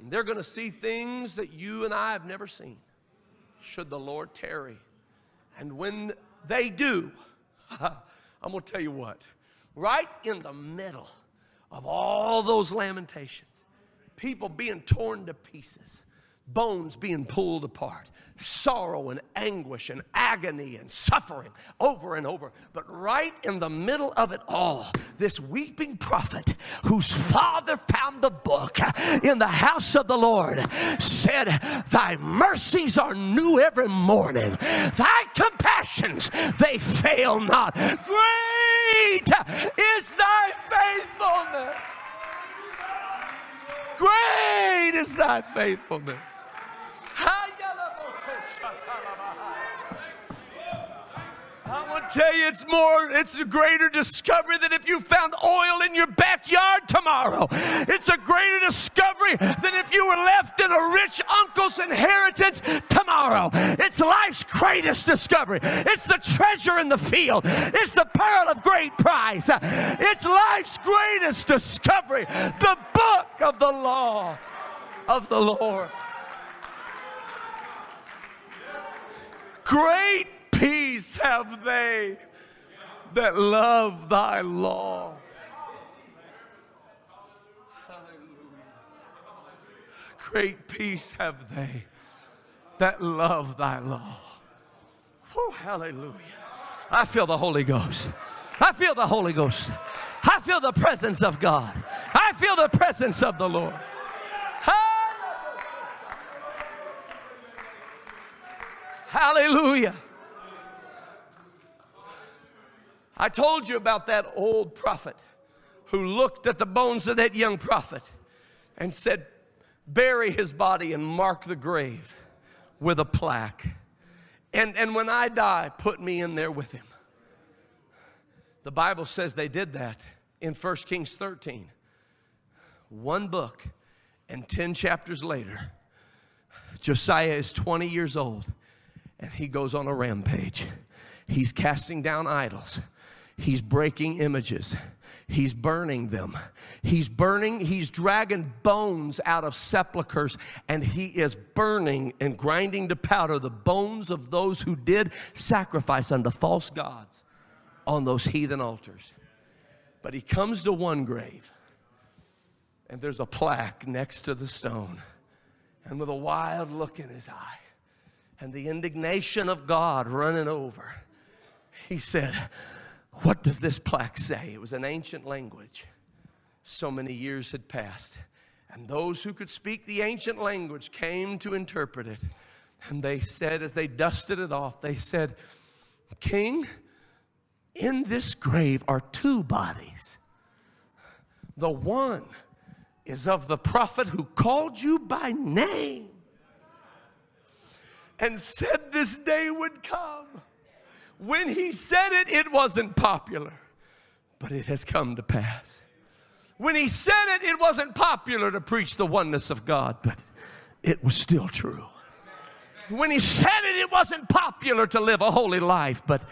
And they're going to see things that you and I have never seen, should the Lord tarry. And when they do, I'm going to tell you what, right in the middle of all those lamentations, people being torn to pieces, bones being pulled apart, sorrow and anguish and agony and suffering over and over. But right in the middle of it all, this weeping prophet whose father found the book in the house of the Lord said, "Thy mercies are new every morning. Thy compassions, they fail not. Great is thy faithfulness." Great is thy faithfulness. I will tell you, it's more, it's a greater discovery than if you found oil in your backyard tomorrow. It's a greater discovery than if you were left in a rich uncle's inheritance tomorrow. It's life's greatest discovery. It's the treasure in the field. It's the pearl of great price. It's life's greatest discovery. The book of the law of the Lord. Great peace have they that love thy law. Hallelujah. Great peace have they that love thy law. Whew, hallelujah. I feel the Holy Ghost. I feel the Holy Ghost. I feel the presence of God. I feel the presence of the Lord. Hallelujah. I told you about that old prophet who looked at the bones of that young prophet and said, bury his body and mark the grave with a plaque. And, and when I die, put me in there with him. The Bible says they did that in First Kings thirteen. One book and ten chapters later, Josiah is twenty years old and he goes on a rampage. He's casting down idols. He's breaking images. He's burning them. He's burning, he's dragging bones out of sepulchers, and he is burning and grinding to powder the bones of those who did sacrifice unto false gods on those heathen altars. But he comes to one grave, and there's a plaque next to the stone, and with a wild look in his eye and the indignation of God running over, he said, "What does this plaque say?" It was an ancient language. So many years had passed, and those who could speak the ancient language came to interpret it. And they said, as they dusted it off, they said, "King, in this grave are two bodies. The one is of the prophet who called you by name and said this day would come. When he said it, it wasn't popular, but it has come to pass. When he said it, it wasn't popular to preach the oneness of God, but it was still true. When he said it, it wasn't popular to live a holy life, but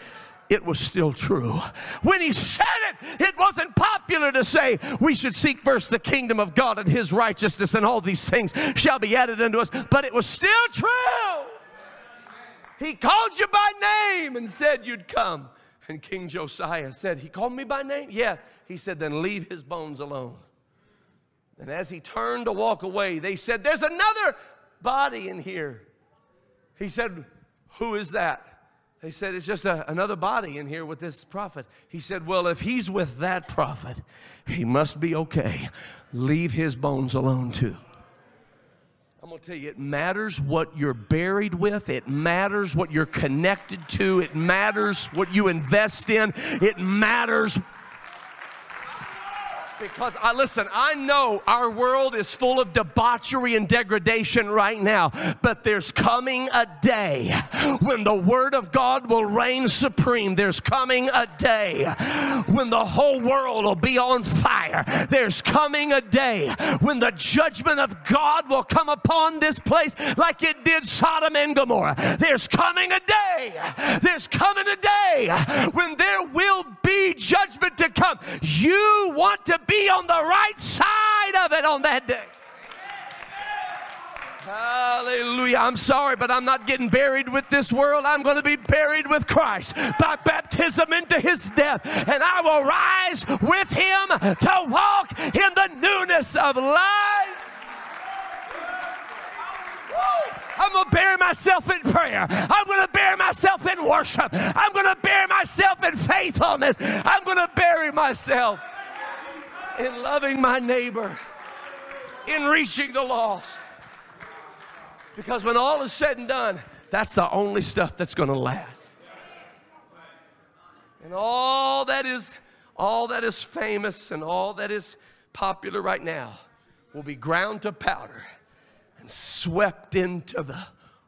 it was still true. When he said it, it wasn't popular to say we should seek first the kingdom of God and his righteousness, and all these things shall be added unto us, but it was still true. He called you by name and said you'd come. And King Josiah said, he called me by name? Yes. He said, then leave his bones alone. And as he turned to walk away, they said, there's another body in here. He said, who is that? They said, it's just a, another body in here with this prophet. He said, well, if he's with that prophet, he must be okay. Leave his bones alone too. I'm going to tell you, it matters what you're buried with. It matters what you're connected to. It matters what you invest in. It matters. Because, I listen, I know our world is full of debauchery and degradation right now, but there's coming a day when the Word of God will reign supreme. There's coming a day when the whole world will be on fire. There's coming a day when the judgment of God will come upon this place like it did Sodom and Gomorrah. There's coming a day. There's coming a day when there will be judgment to come. You want to be Be on the right side of it on that day. Hallelujah. I'm sorry, but I'm not getting buried with this world. I'm going to be buried with Christ by baptism into his death. And I will rise with him to walk in the newness of life. Woo! I'm going to bury myself in prayer. I'm going to bury myself in worship. I'm going to bury myself in faithfulness. I'm going to bury myself in loving my neighbor, in reaching the lost. Because when all is said and done, that's the only stuff that's going to last. And all that is, all that is famous and all that is popular right now will be ground to powder and swept into the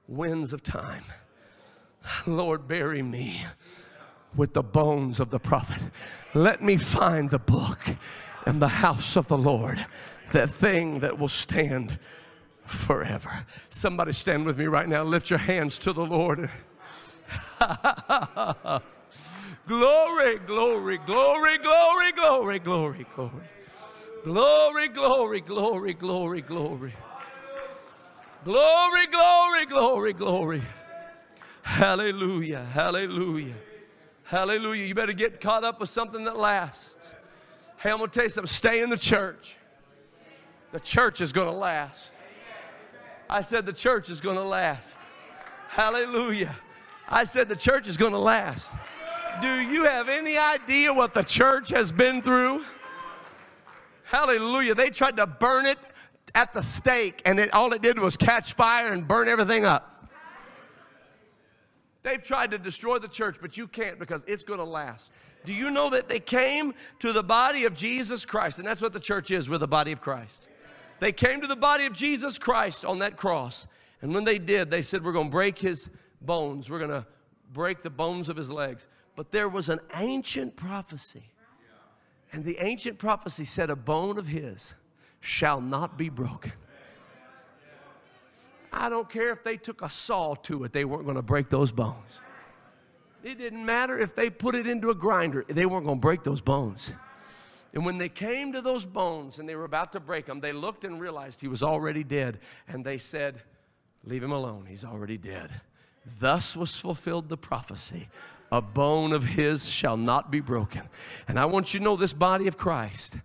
winds of time. Lord, bury me with the bones of the prophet. Let me find the book and the house of the Lord, that thing that will stand forever. Somebody stand with me right now. Lift your hands to the Lord. Glory, glory, glory, glory, glory, glory, glory. Glory, glory, glory, glory, glory. Glory, glory, glory, glory. Hallelujah, hallelujah, hallelujah. You better get caught up with something that lasts. Hey, I'm going to tell you something. Stay in the church. The church is going to last. I said the church is going to last. Hallelujah. I said the church is going to last. Do you have any idea what the church has been through? Hallelujah. They tried to burn it at the stake, and it, all it did was catch fire and burn everything up. They've tried to destroy the church, but you can't, because it's going to last. Do you know that they came to the body of Jesus Christ? And that's what the church is. We're the body of Christ. They came to the body of Jesus Christ on that cross. And when they did, they said, we're going to break his bones. We're going to break the bones of his legs. But there was an ancient prophecy. And the ancient prophecy said, a bone of his shall not be broken. I don't care if they took a saw to it. They weren't going to break those bones. It didn't matter if they put it into a grinder. They weren't going to break those bones. And when they came to those bones and they were about to break them, they looked and realized he was already dead. And they said, leave him alone. He's already dead. Thus was fulfilled the prophecy. A bone of his shall not be broken. And I want you to know this body of Christ.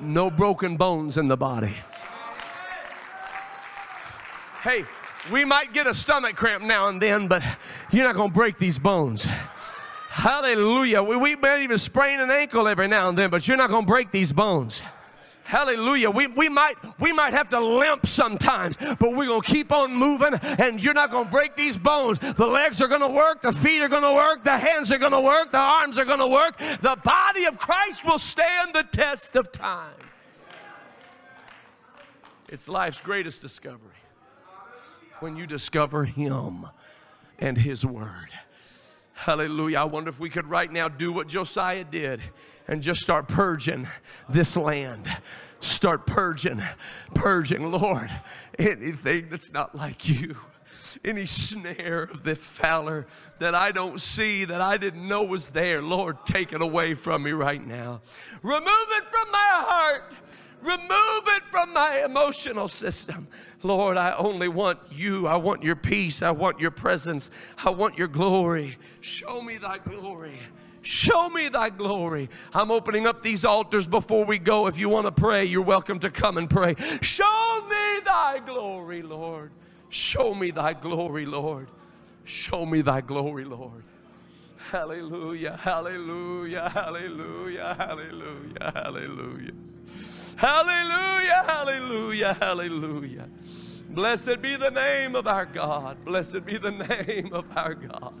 No broken bones in the body. Hey. We might get a stomach cramp now and then, but you're not going to break these bones. Hallelujah. We, we might even sprain an ankle every now and then, but you're not going to break these bones. Hallelujah. We, we, might, we might have to limp sometimes, but we're going to keep on moving, and you're not going to break these bones. The legs are going to work. The feet are going to work. The hands are going to work. The arms are going to work. The body of Christ will stand the test of time. It's life's greatest discovery. When you discover him and his word. Hallelujah. I wonder if we could right now do what Josiah did and just start purging this land. Start purging, purging, Lord, anything that's not like you. Any snare of the fowler that I don't see, that I didn't know was there, Lord, take it away from me right now. Remove it from my heart. Remove it from my emotional system. Lord, I only want you. I want your peace. I want your presence. I want your glory. Show me thy glory. Show me thy glory. I'm opening up these altars before we go. If you want to pray, you're welcome to come and pray. Show me thy glory, Lord. Show me thy glory, Lord. Show me thy glory, Lord. Hallelujah, hallelujah, hallelujah, hallelujah, hallelujah. Hallelujah, hallelujah, hallelujah. Blessed be the name of our God. Blessed be the name of our God.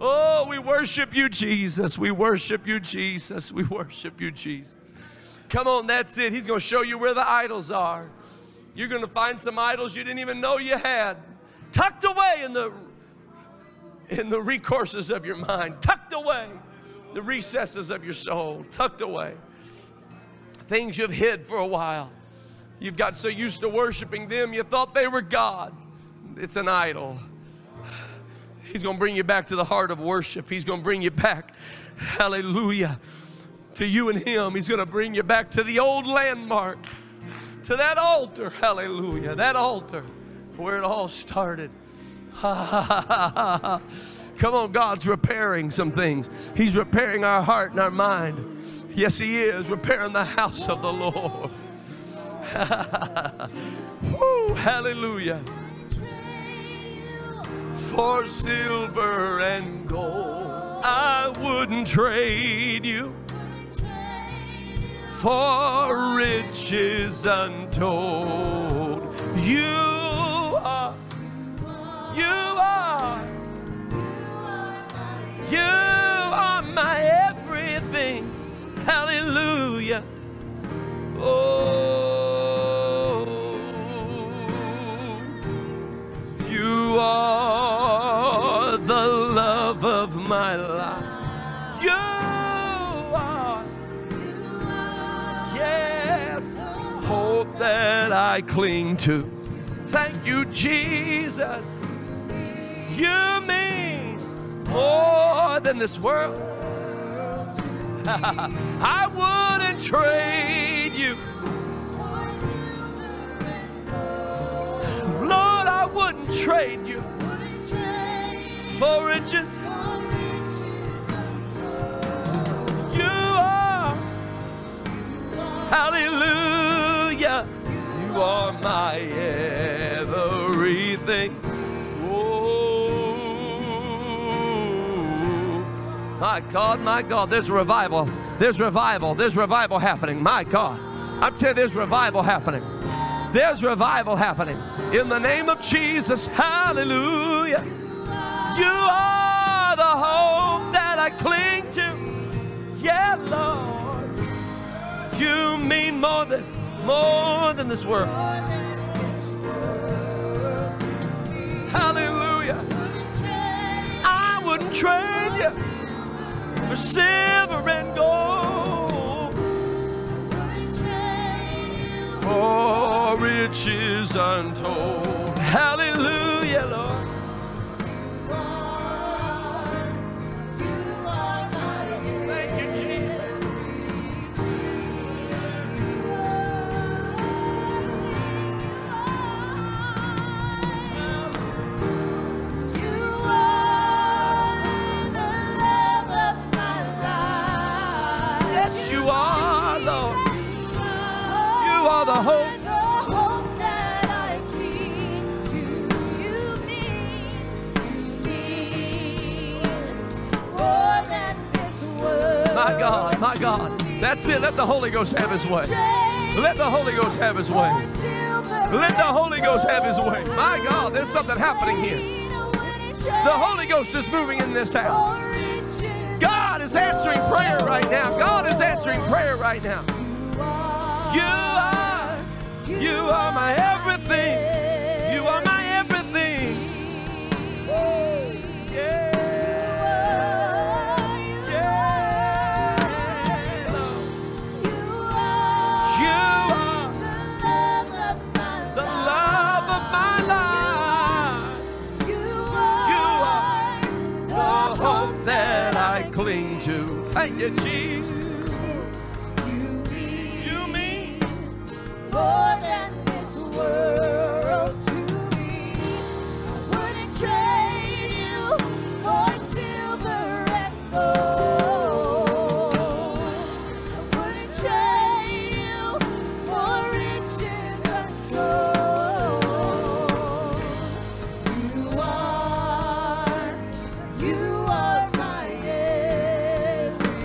Oh, we worship you, Jesus. We worship you, Jesus. We worship you, Jesus. Come on, that's it. He's going to show you where the idols are. You're going to find some idols you didn't even know you had, tucked away in the, in the recourses of your mind, tucked away, the recesses of your soul, tucked away. Things you've hid for a while. You've got so used to worshiping them, you thought they were God. It's an idol. He's going to bring you back to the heart of worship. He's going to bring you back, hallelujah, to you and him. He's going to bring you back to the old landmark. To that altar, hallelujah, that altar where it all started. Ha, ha, ha, ha, ha. Come on, God's repairing some things. He's repairing our heart and our mind. Yes, he is, repairing the house of the Lord. Ha, ha, ha. Woo, hallelujah. For silver and gold, I wouldn't trade you. For riches untold, you are, you are, you are my everything. Hallelujah. Oh, you are the love of my life. You. Hope that I cling to. Thank you, Jesus. You mean more than this world. I wouldn't trade you. Lord, I wouldn't trade you for riches. You are. Hallelujah. You are my everything. Oh, my God, my God, there's revival. There's revival. There's revival happening. My God, I'm telling you, there's revival happening. There's revival happening. In the name of Jesus, hallelujah. You are the hope that I cling to. Yeah, Lord. You mean more than More than this world. Hallelujah. I wouldn't trade you for silver and gold. For riches untold. Hallelujah, Lord. The hope. The hope that I cling to, you mean, you mean more than this world. My God, my God. That's it. Let the Holy Ghost have his way. Let the Holy Ghost have his way. Let the Holy Ghost have his way. My God, there's something happening here. The Holy Ghost is moving in this house. God is answering prayer right now. God is answering prayer right now. You. You are my everything. You are my everything. Yeah. Yeah. You are. Thank you, Jesus. You mean, you mean more than this world to me. I wouldn't trade you for silver and gold. I wouldn't trade you for riches untold. You are, you are my everything.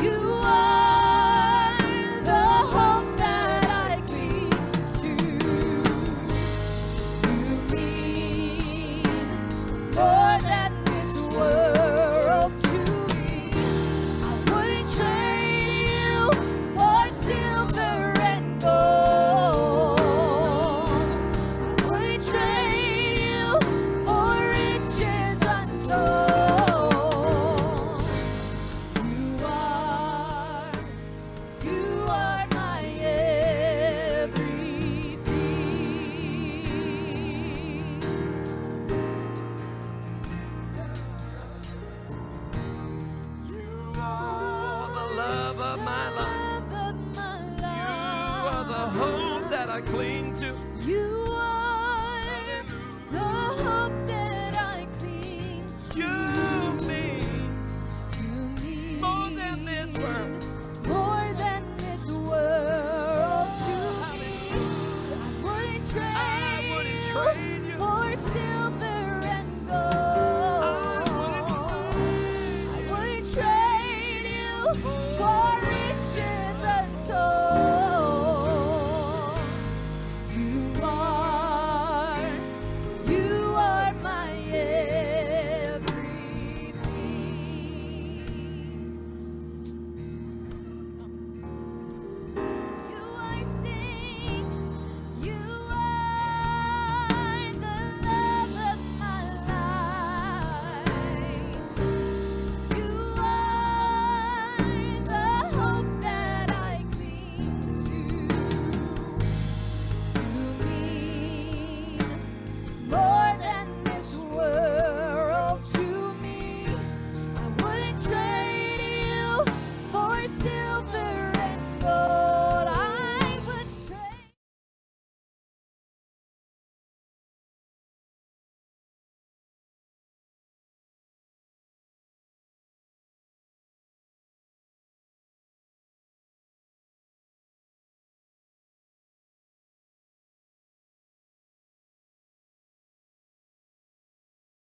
You are, you are Lord. You are the love of my life. You are the hope that I cling to. You mean more than this world to me. I wouldn't trade you for silver and gold. I wouldn't trade, wouldn't trade you for riches untold. You are, you are, you are everything. Sing, you are. You are, you are the love of my life. You are the hope that I cling to. You mean more than this world to me. I wouldn't trade you for silver and gold. Wouldn't trade you for riches untold. You are, you are my everything. You are the love of my life. Love of my You are the life. hope that I cling to. You are the hope that I cling to. You mean You mean more than this world. more than this world to me. I wouldn't trade, I wouldn't trade you for silver and gold. I wouldn't trade you for riches untold.